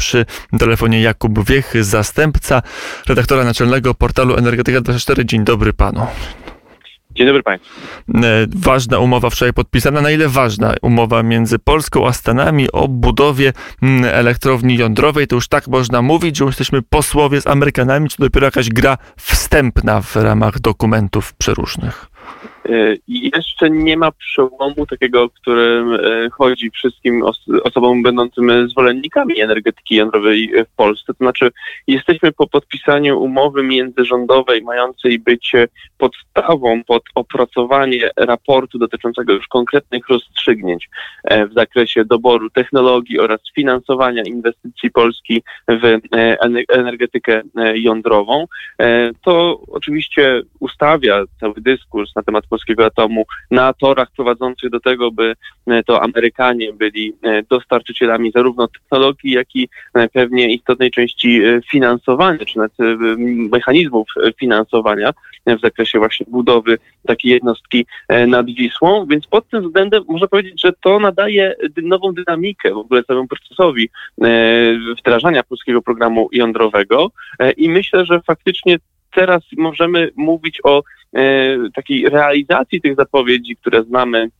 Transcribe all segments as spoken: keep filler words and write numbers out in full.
Przy telefonie Jakub Wiech, zastępca redaktora naczelnego portalu Energetyka dwadzieścia cztery. Dzień dobry panu. Dzień dobry państwu. Ważna umowa wczoraj podpisana. Na ile ważna umowa między Polską a Stanami o budowie elektrowni jądrowej? To już tak można mówić, że jesteśmy posłowie z Amerykanami, czy dopiero jakaś gra wstępna w ramach dokumentów przeróżnych? Jeszcze nie ma przełomu takiego, którym chodzi wszystkim os- osobom będącym zwolennikami energetyki jądrowej w Polsce. To znaczy jesteśmy po podpisaniu umowy międzyrządowej mającej być podstawą pod opracowanie raportu dotyczącego już konkretnych rozstrzygnięć w zakresie doboru technologii oraz finansowania inwestycji Polski w energetykę jądrową. To oczywiście ustawia cały dyskurs na temat polskiego atomu na torach prowadzących do tego, by to Amerykanie byli dostarczycielami zarówno technologii, jak i pewnie istotnej części finansowania, czy nawet mechanizmów finansowania w zakresie właśnie budowy takiej jednostki nad Wisłą. Więc pod tym względem można powiedzieć, że to nadaje nową dynamikę w ogóle całemu procesowi wdrażania polskiego programu jądrowego i myślę, że faktycznie teraz możemy mówić o e, takiej realizacji tych zapowiedzi, które znamy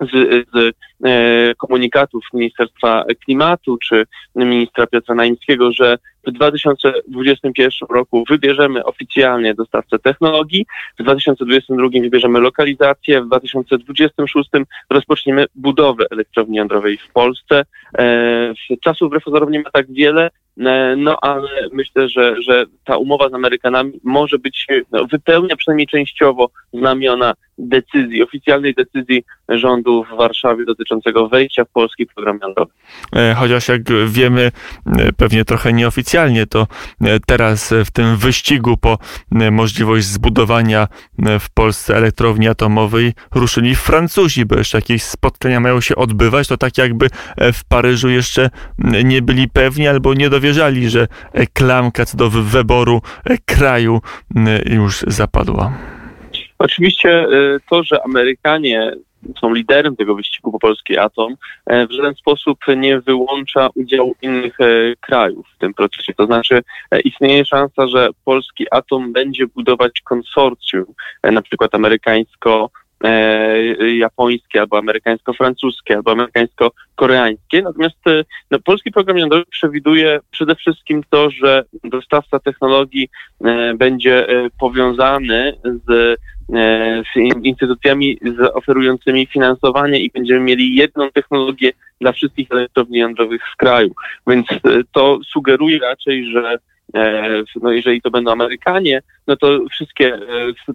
z, z e, komunikatów Ministerstwa Klimatu czy ministra Piotra Naimskiego, że w dwa tysiące dwudziestym pierwszym roku wybierzemy oficjalnie dostawcę technologii, w dwa tysiące dwudziestym drugim wybierzemy lokalizację, w dwa tysiące dwudziestym szóstym rozpoczniemy budowę elektrowni jądrowej w Polsce. E, czasu wbrew pozorom nie ma tak wiele, no ale myślę, że, że ta umowa z Amerykanami może być, no, wypełnia przynajmniej częściowo znamiona decyzji, oficjalnej decyzji rządu w Warszawie dotyczącego wejścia w polski program jądrowy. Chociaż jak wiemy, pewnie trochę nieoficjalnie, to teraz w tym wyścigu po możliwość zbudowania w Polsce elektrowni atomowej ruszyli Francuzi, bo jeszcze jakieś spotkania mają się odbywać, to tak jakby w Paryżu jeszcze nie byli pewni albo nie dowierzali, że klamka co do wyboru kraju już zapadła. Oczywiście to, że Amerykanie są liderem tego wyścigu po polski atom, w żaden sposób nie wyłącza udziału innych krajów w tym procesie. To znaczy istnieje szansa, że polski atom będzie budować konsorcjum, na przykład amerykańsko japońskie, albo amerykańsko-francuskie, albo amerykańsko-koreańskie. Natomiast no, polski program jądrowy przewiduje przede wszystkim to, że dostawca technologii e, będzie powiązany z, e, z instytucjami z oferującymi finansowanie i będziemy mieli jedną technologię dla wszystkich elektrowni jądrowych w kraju. Więc e, to sugeruje raczej, że no jeżeli to będą Amerykanie, no to wszystkie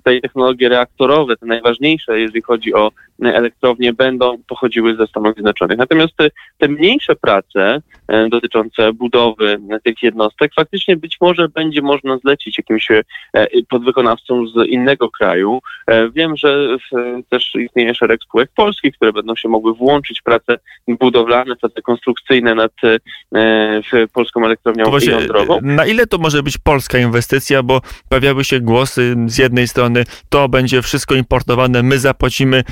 te technologie reaktorowe, te najważniejsze, jeżeli chodzi o elektrownie, będą pochodziły ze Stanów Zjednoczonych. Natomiast te, te mniejsze prace dotyczące budowy tych jednostek faktycznie być może będzie można zlecić jakimś podwykonawcom z innego kraju. Wiem, że też istnieje szereg spółek polskich, które będą się mogły włączyć w prace budowlane, prace konstrukcyjne nad polską elektrownią jądrową. Na ile to może być polska inwestycja, bo pojawiały się głosy z jednej strony, to będzie wszystko importowane, my zapłacimy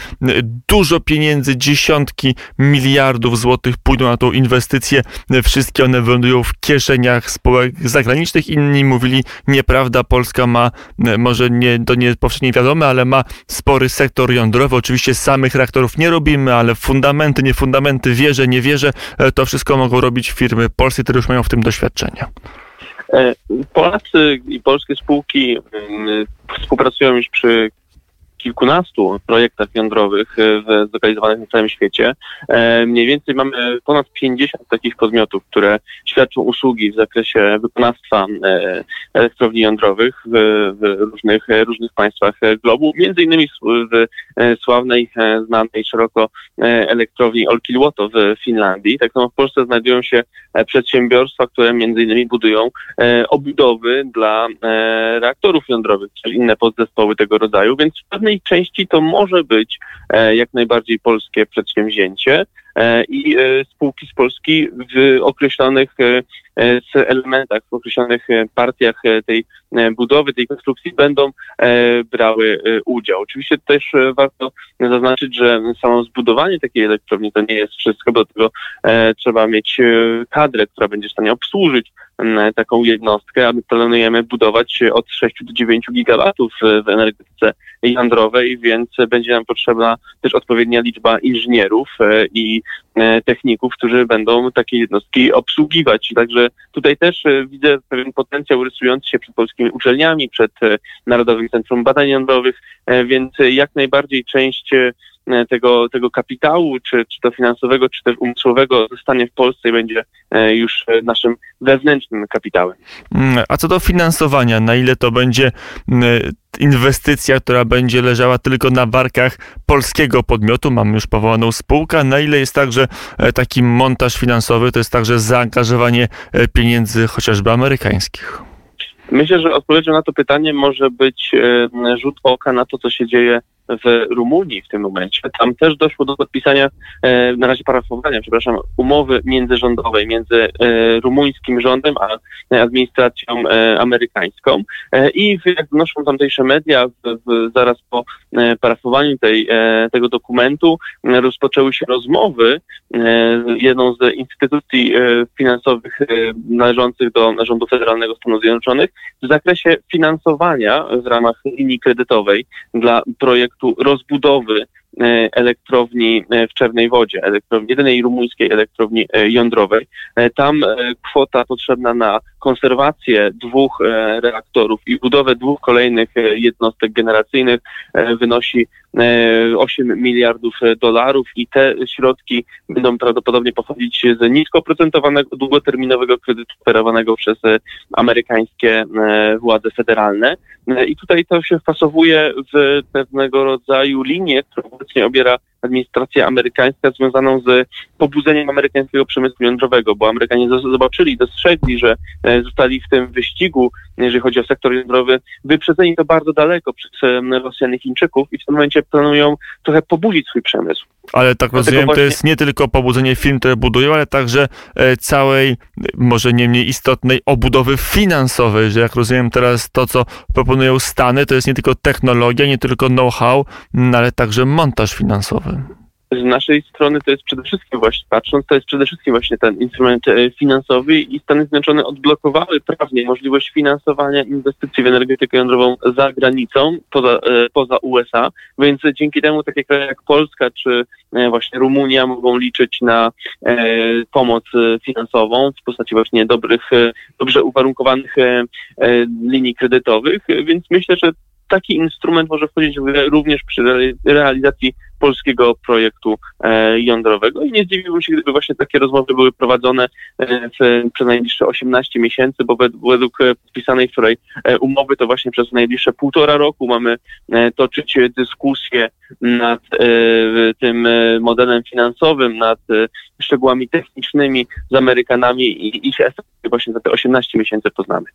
dużo pieniędzy, dziesiątki miliardów złotych pójdą na tą inwestycję, wszystkie one wylądują w kieszeniach spółek zagranicznych. Inni mówili, nieprawda, Polska ma, może nie, to nie powszechnie wiadome, ale ma spory sektor jądrowy, oczywiście samych reaktorów nie robimy, ale fundamenty, nie fundamenty, wieże, nie wieże, to wszystko mogą robić firmy polskie, które już mają w tym doświadczenie. Polacy i polskie spółki współpracują już przy kilkunastu projektach jądrowych zlokalizowanych na całym świecie. Mniej więcej mamy ponad pięćdziesiąt takich podmiotów, które świadczą usługi w zakresie wykonawstwa elektrowni jądrowych w różnych, różnych państwach globu. Między innymi w sławnej, znanej szeroko elektrowni Olkiluoto w Finlandii. Tak samo w Polsce znajdują się przedsiębiorstwa, które między innymi budują obudowy dla reaktorów jądrowych, czy inne podzespoły tego rodzaju, więc w pewnej części to może być jak najbardziej polskie przedsięwzięcie. i spółki z Polski w określonych elementach, w określonych partiach tej budowy, tej konstrukcji będą brały udział. Oczywiście też warto zaznaczyć, że samo zbudowanie takiej elektrowni to nie jest wszystko, bo do tego trzeba mieć kadrę, która będzie w stanie obsłużyć taką jednostkę, a my planujemy budować od sześciu do dziewięciu gigawatów w energetyce jądrowej, więc będzie nam potrzebna też odpowiednia liczba inżynierów i techników, którzy będą takie jednostki obsługiwać. Także tutaj też widzę pewien potencjał rysujący się przed polskimi uczelniami, przed Narodowym Centrum Badań Jądrowych, więc jak najbardziej część tego, tego kapitału, czy, czy to finansowego, czy też umysłowego zostanie w Polsce i będzie już naszym wewnętrznym kapitałem. A co do finansowania, na ile to będzie inwestycja, która będzie leżała tylko na barkach polskiego podmiotu, mamy już powołaną spółkę, na ile jest także taki montaż finansowy, to jest także zaangażowanie pieniędzy chociażby amerykańskich? Myślę, że odpowiedzią na to pytanie może być rzut oka na to, co się dzieje w Rumunii w tym momencie. Tam też doszło do podpisania, e, na razie parafowania, przepraszam, umowy międzyrządowej między e, rumuńskim rządem a administracją e, amerykańską e, i jak donoszą tamtejsze media, w, w, zaraz po e, parafowaniu tej, e, tego dokumentu e, rozpoczęły się rozmowy e, jedną z instytucji e, finansowych e, należących do rządu federalnego Stanów Zjednoczonych w zakresie finansowania w ramach linii kredytowej dla projektu rozbudowy elektrowni w Czernej Wodzie, elektrowni, jedynej rumuńskiej elektrowni jądrowej. Tam kwota potrzebna na konserwację dwóch reaktorów i budowę dwóch kolejnych jednostek generacyjnych wynosi osiem miliardów dolarów i te środki będą prawdopodobnie pochodzić z nisko oprocentowanego, długoterminowego kredytu oferowanego przez amerykańskie władze federalne. I tutaj to się wpasowuje w pewnego rodzaju linię, którą obecnie obiera administracja amerykańska związaną z pobudzeniem amerykańskiego przemysłu jądrowego, bo Amerykanie zobaczyli, dostrzegli, że zostali w tym wyścigu, jeżeli chodzi o sektor jądrowy, wyprzedzeni to bardzo daleko przez Rosjan i Chińczyków i w tym momencie planują trochę pobudzić swój przemysł. Ale tak rozumiem, dlatego to właśnie jest nie tylko pobudzenie firm, które budują, ale także całej, może nie mniej istotnej, obudowy finansowej, że jak rozumiem teraz to, co proponują Stany, to jest nie tylko technologia, nie tylko know-how, ale także montaż finansowy. Z naszej strony to jest przede wszystkim właśnie, patrząc, to jest przede wszystkim właśnie ten instrument finansowy i Stany Zjednoczone odblokowały prawnie możliwość finansowania inwestycji w energetykę jądrową za granicą, poza, poza U S A, więc dzięki temu takie kraje jak Polska czy właśnie Rumunia mogą liczyć na pomoc finansową w postaci właśnie dobrych, dobrze uwarunkowanych linii kredytowych, więc myślę, że taki instrument może wchodzić w grę również przy realizacji polskiego projektu e, jądrowego i nie zdziwiłbym się, gdyby właśnie takie rozmowy były prowadzone e, w, przez najbliższe osiemnaście miesięcy, bo według, według podpisanej wczoraj e, umowy to właśnie przez najbliższe półtora roku mamy e, toczyć dyskusję nad e, tym e, modelem finansowym, nad e, szczegółami technicznymi z Amerykanami i ich efekty właśnie za te osiemnaście miesięcy poznamy.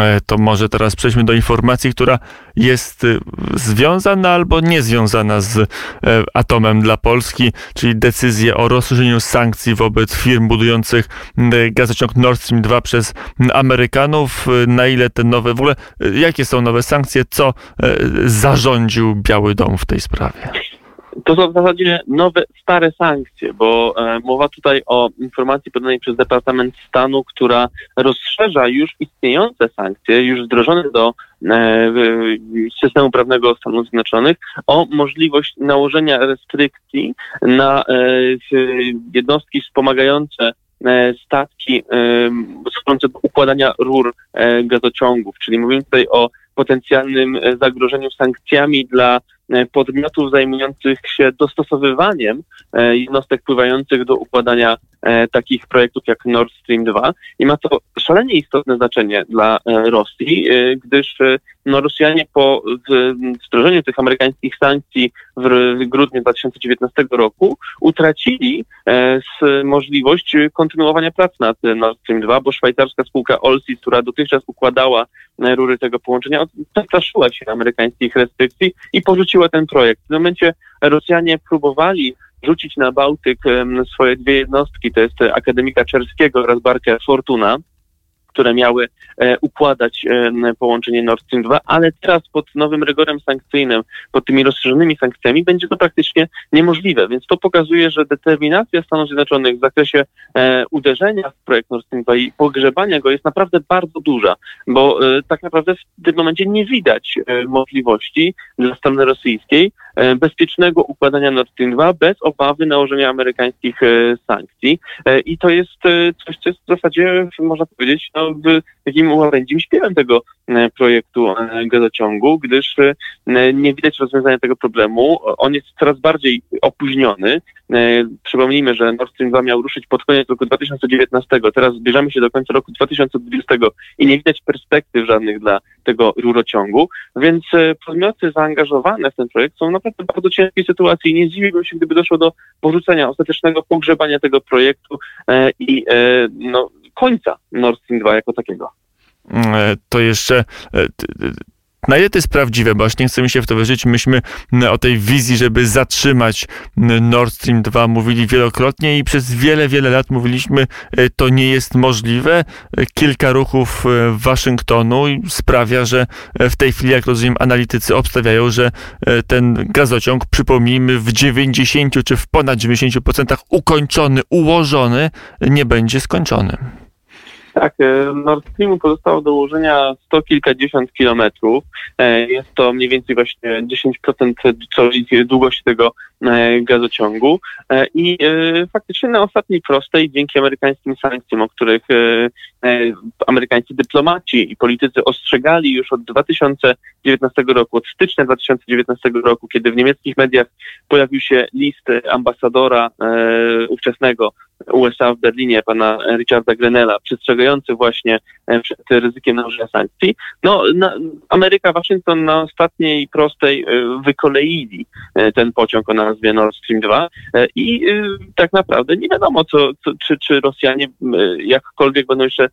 E, to może teraz przejdźmy do informacji, która jest związana albo niezwiązana z e, atomem dla Polski, czyli decyzję o rozszerzeniu sankcji wobec firm budujących gazociąg Nord Stream dwa przez Amerykanów. Na ile te nowe, w ogóle jakie są nowe sankcje, co zarządził Biały Dom w tej sprawie? To są w zasadzie nowe, stare sankcje, bo e, mowa tutaj o informacji podanej przez Departament Stanu, która rozszerza już istniejące sankcje, już wdrożone do e, systemu prawnego Stanów Zjednoczonych, o możliwość nałożenia restrykcji na e, jednostki wspomagające statki służące do układania rur gazociągów, czyli mówimy tutaj o potencjalnym zagrożeniu sankcjami dla podmiotów zajmujących się dostosowywaniem jednostek pływających do układania takich projektów jak Nord Stream dwa i ma to szalenie istotne znaczenie dla Rosji, gdyż no, Rosjanie po wdrożeniu tych amerykańskich sankcji w grudniu dwa tysiące dziewiętnastego roku utracili możliwość kontynuowania prac nad Nord Stream dwa, bo szwajcarska spółka Allseas, która dotychczas układała rury tego połączenia, zastraszyła się amerykańskich restrykcji i porzuciła ten projekt. W tym momencie Rosjanie próbowali rzucić na Bałtyk swoje dwie jednostki, to jest Akademika Czerskiego oraz barkę Fortuna, które miały e, układać e, połączenie Nord Stream dwa, ale teraz pod nowym rygorem sankcyjnym, pod tymi rozszerzonymi sankcjami będzie to praktycznie niemożliwe, więc to pokazuje, że determinacja Stanów Zjednoczonych w zakresie e, uderzenia w projekt Nord Stream dwa i pogrzebania go jest naprawdę bardzo duża, bo e, tak naprawdę w tym momencie nie widać e, możliwości dla strony rosyjskiej e, bezpiecznego układania Nord Stream dwa bez obawy nałożenia amerykańskich e, sankcji e, i to jest e, coś, co jest w zasadzie, można powiedzieć, no, takim łabędzim śpiewem tego projektu gazociągu, gdyż nie widać rozwiązania tego problemu. On jest coraz bardziej opóźniony. Przypomnijmy, że Nord Stream dwa miał ruszyć pod koniec roku dwa tysiące dziewiętnastego. Teraz zbierzamy się do końca roku dwa tysiące dwudziestego i nie widać perspektyw żadnych dla tego rurociągu, więc podmioty zaangażowane w ten projekt są naprawdę w bardzo ciężkiej sytuacji. Nie zdziwiłbym się, gdyby doszło do porzucenia, ostatecznego pogrzebania tego projektu i no, końca Nord Stream dwa jako takiego. To jeszcze... Na ile to jest prawdziwe, bo aż nie chcemy się w to wierzyć. Myśmy o tej wizji, żeby zatrzymać Nord Stream dwa mówili wielokrotnie i przez wiele, wiele lat mówiliśmy, to nie jest możliwe. Kilka ruchów Waszyngtonu sprawia, że w tej chwili, jak rozumiem, analitycy obstawiają, że ten gazociąg, przypomnijmy, w dziewięćdziesięciu czy w ponad dziewięćdziesięciu procentach ukończony, ułożony, nie będzie skończony. Tak, Nord Streamu pozostało do ułożenia sto kilkadziesiąt kilometrów. Jest to mniej więcej właśnie dziesięć procent długości tego gazociągu i faktycznie na ostatniej prostej dzięki amerykańskim sankcjom, o których amerykańscy dyplomaci i politycy ostrzegali już od dwa tysiące dziewiętnastego roku, od stycznia dwa tysiące dziewiętnastego roku, kiedy w niemieckich mediach pojawił się list ambasadora ówczesnego U S A w Berlinie, pana Richarda Grenella, przestrzegający właśnie przed ryzykiem nałożenia sankcji. No, na, Ameryka, Waszyngton na ostatniej prostej wykoleili ten pociąg o nazwie Nord Stream dwa i tak naprawdę nie wiadomo, co, co, czy, czy Rosjanie jakkolwiek będą jeszcze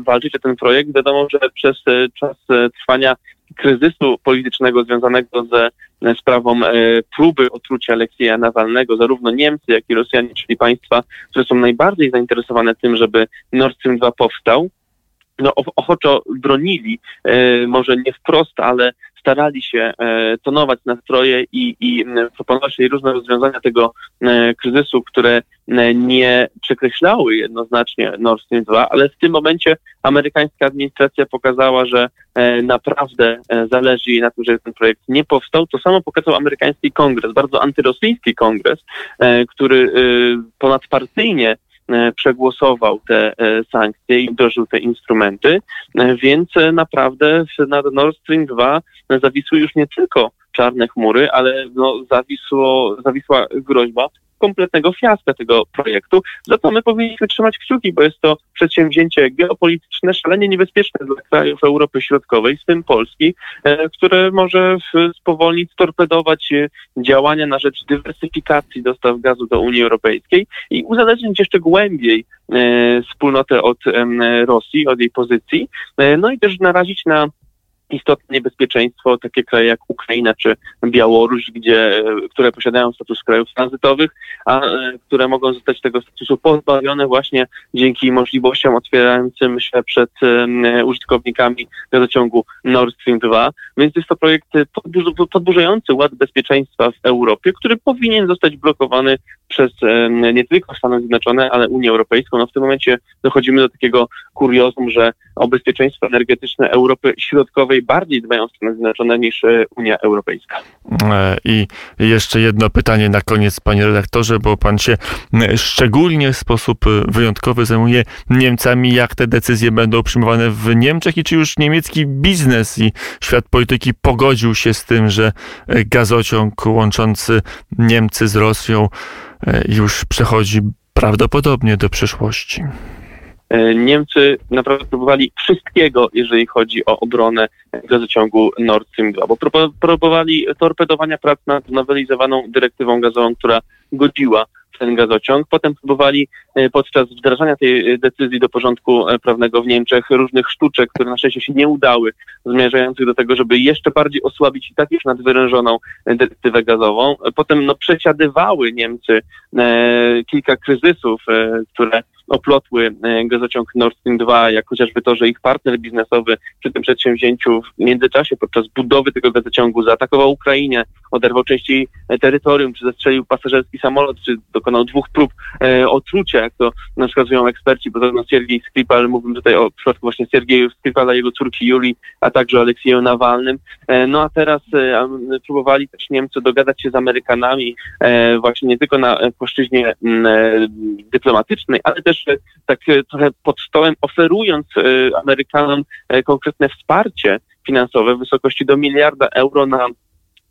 walczyć o ten projekt. Wiadomo, że przez czas trwania kryzysu politycznego związanego ze sprawą e, próby otrucia Aleksieja Nawalnego, zarówno Niemcy, jak i Rosjanie, czyli państwa, które są najbardziej zainteresowane tym, żeby Nord Stream dwa powstał, no ochoczo bronili, e, może nie wprost, ale starali się e, tonować nastroje i, i proponować różne rozwiązania tego e, kryzysu, które e, nie przekreślały jednoznacznie Nord Stream dwa, ale w tym momencie amerykańska administracja pokazała, że e, naprawdę e, zależy jej na tym, żeby ten projekt nie powstał. To samo pokazał amerykański kongres, bardzo antyrosyjski kongres, e, który e, ponadpartyjnie przegłosował te sankcje i wdrożył te instrumenty, więc naprawdę nad Nord Stream dwa zawisły już nie tylko czarne chmury, ale no zawisło, zawisła groźba kompletnego fiaska tego projektu, za co my powinniśmy trzymać kciuki, bo jest to przedsięwzięcie geopolityczne, szalenie niebezpieczne dla krajów Europy Środkowej, w tym Polski, które może spowolnić, torpedować działania na rzecz dywersyfikacji dostaw gazu do Unii Europejskiej i uzależnić jeszcze głębiej wspólnotę od Rosji, od jej pozycji, no i też narazić na istotne niebezpieczeństwo takie kraje jak Ukraina czy Białoruś, gdzie, które posiadają status krajów tranzytowych, a które mogą zostać tego statusu pozbawione właśnie dzięki możliwościom otwierającym się przed um, użytkownikami gazociągu Nord Stream dwa. Więc jest to projekt podburz- podburzający ład bezpieczeństwa w Europie, który powinien zostać blokowany przez um, nie tylko Stany Zjednoczone, ale Unię Europejską. No w tym momencie dochodzimy do takiego kuriozum, że o bezpieczeństwo energetyczne Europy Środkowej bardziej dbają Stany Zjednoczone niż Unia Europejska. I jeszcze jedno pytanie na koniec, panie redaktorze, bo pan się szczególnie w sposób wyjątkowy zajmuje Niemcami. Jak te decyzje będą przyjmowane w Niemczech i czy już niemiecki biznes i świat polityki pogodził się z tym, że gazociąg łączący Niemcy z Rosją już przechodzi prawdopodobnie do przyszłości? Niemcy naprawdę próbowali wszystkiego, jeżeli chodzi o obronę gazociągu Nord Stream dwa, bo próbowali torpedowania prac nad nowelizowaną dyrektywą gazową, która godziła ten gazociąg. Potem próbowali podczas wdrażania tej decyzji do porządku prawnego w Niemczech różnych sztuczek, które na szczęście się nie udały, zmierzających do tego, żeby jeszcze bardziej osłabić i tak już nadwyrężoną dyrektywę gazową. Potem no, przesiadywały Niemcy e, kilka kryzysów, e, które oplotły gazociąg Nord Stream dwa, jak chociażby to, że ich partner biznesowy przy tym przedsięwzięciu w międzyczasie podczas budowy tego gazociągu zaatakował Ukrainę, oderwał część jej terytorium, czy zastrzelił pasażerski samolot, czy dokonał dwóch prób e, otrucia, jak to wskazują eksperci, bo zarówno Siergiej Skripal, mówimy tutaj o przypadku właśnie Siergieju Skripala, jego córki Julii, a także Aleksieju Nawalnym. E, no a teraz e, próbowali też Niemcy dogadać się z Amerykanami e, właśnie nie tylko na płaszczyźnie m, dyplomatycznej, ale też tak trochę pod stołem, oferując y, Amerykanom y, konkretne wsparcie finansowe w wysokości do miliarda euro na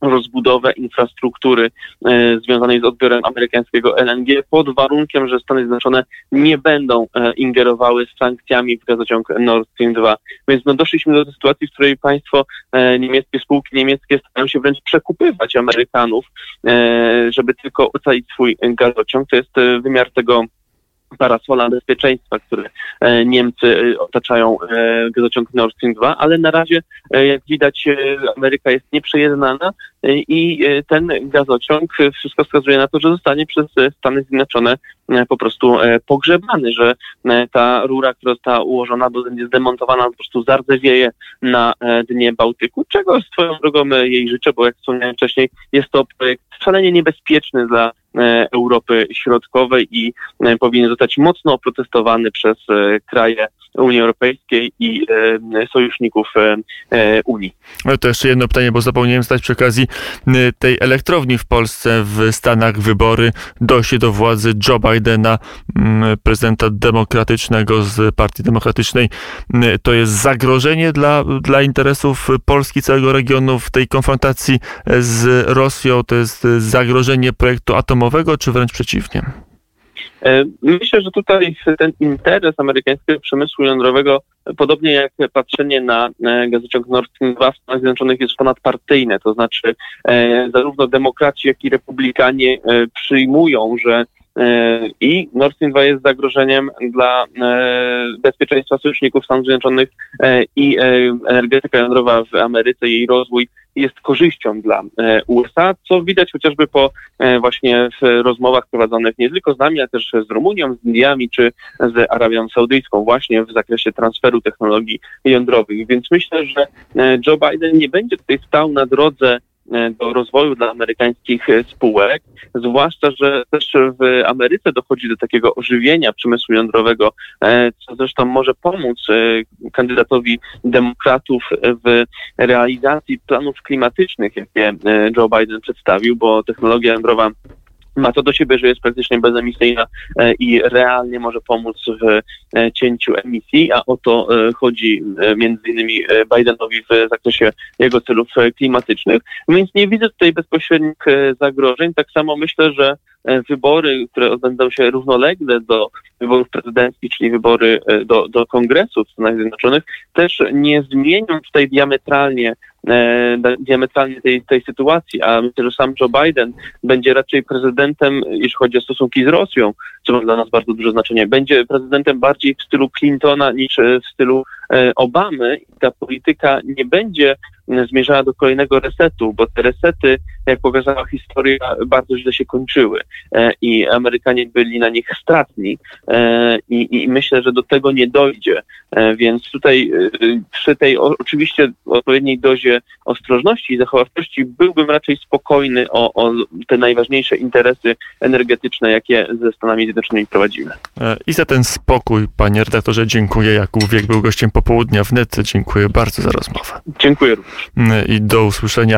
rozbudowę infrastruktury e, związanej z odbiorem amerykańskiego L N G pod warunkiem, że Stany Zjednoczone nie będą e, ingerowały z sankcjami w gazociąg Nord Stream dwa. Więc no, doszliśmy do tej sytuacji, w której państwo e, niemieckie, spółki niemieckie starają się wręcz przekupywać Amerykanów, e, żeby tylko ocalić swój gazociąg. To jest e, wymiar tego parasola bezpieczeństwa, które Niemcy otaczają gazociąg Nord Stream dwa, ale na razie, jak widać, Ameryka jest nieprzejednana i ten gazociąg, wszystko wskazuje na to, że zostanie przez Stany Zjednoczone po prostu pogrzebany, że ta rura, która została ułożona, będzie zdemontowana, po prostu zardzewieje na dnie Bałtyku, czego swoją drogą jej życzę, bo jak wspomniałem wcześniej, jest to projekt szalenie niebezpieczny dla Europy Środkowej i powinien zostać mocno oprotestowany przez kraje Unii Europejskiej i sojuszników Unii. Ale to jeszcze jedno pytanie, bo zapomniałem stać przy okazji tej elektrowni w Polsce. W Stanach wybory, dojście do władzy Joe Bidena, prezydenta demokratycznego z Partii Demokratycznej. To jest zagrożenie dla, dla interesów Polski, całego regionu w tej konfrontacji z Rosją. To jest zagrożenie projektu atomowego, czy wręcz przeciwnie? Myślę, że tutaj ten interes amerykańskiego przemysłu jądrowego, podobnie jak patrzenie na gazociąg Nord Stream dwa w Stanach Zjednoczonych, jest ponadpartyjne, to znaczy e, zarówno demokraci, jak i republikanie e, przyjmują, że i Nord Stream dwa jest zagrożeniem dla bezpieczeństwa sojuszników Stanów Zjednoczonych i energetyka jądrowa w Ameryce, jej rozwój jest korzyścią dla U S A, co widać chociażby po właśnie w rozmowach prowadzonych nie tylko z nami, ale też z Rumunią, z Indiami czy z Arabią Saudyjską właśnie w zakresie transferu technologii jądrowych. Więc myślę, że Joe Biden nie będzie tutaj stał na drodze do rozwoju dla amerykańskich spółek, zwłaszcza, że też w Ameryce dochodzi do takiego ożywienia przemysłu jądrowego, co zresztą może pomóc kandydatowi demokratów w realizacji planów klimatycznych, jakie Joe Biden przedstawił, bo technologia jądrowa ma to do siebie, że jest praktycznie bezemisyjna i realnie może pomóc w cięciu emisji, a o to chodzi między innymi Bidenowi w zakresie jego celów klimatycznych. Więc nie widzę tutaj bezpośrednich zagrożeń. Tak samo myślę, że wybory, które odbędą się równolegle do wyborów prezydenckich, czyli wybory do, do Kongresu w Stanach Zjednoczonych, też nie zmienią tutaj diametralnie E, diametralnie tej, tej sytuacji, a myślę, że sam Joe Biden będzie raczej prezydentem, jeśli chodzi o stosunki z Rosją, co ma dla nas bardzo duże znaczenie, będzie prezydentem bardziej w stylu Clintona niż w stylu e, Obamy. I ta polityka nie będzie zmierzała do kolejnego resetu, bo te resety, jak pokazała historia, bardzo źle się kończyły e, i Amerykanie byli na nich stratni e, i, i myślę, że do tego nie dojdzie. E, więc tutaj e, przy tej o, oczywiście odpowiedniej dozie ostrożności i zachowawczości byłbym raczej spokojny o, o te najważniejsze interesy energetyczne, jakie ze Stanami Zjednoczonymi prowadzimy. I za ten spokój, panie redaktorze, dziękuję. Jakub Wiech był gościem Popołudnia Wnet. Dziękuję bardzo za rozmowę. Dziękuję również. I do usłyszenia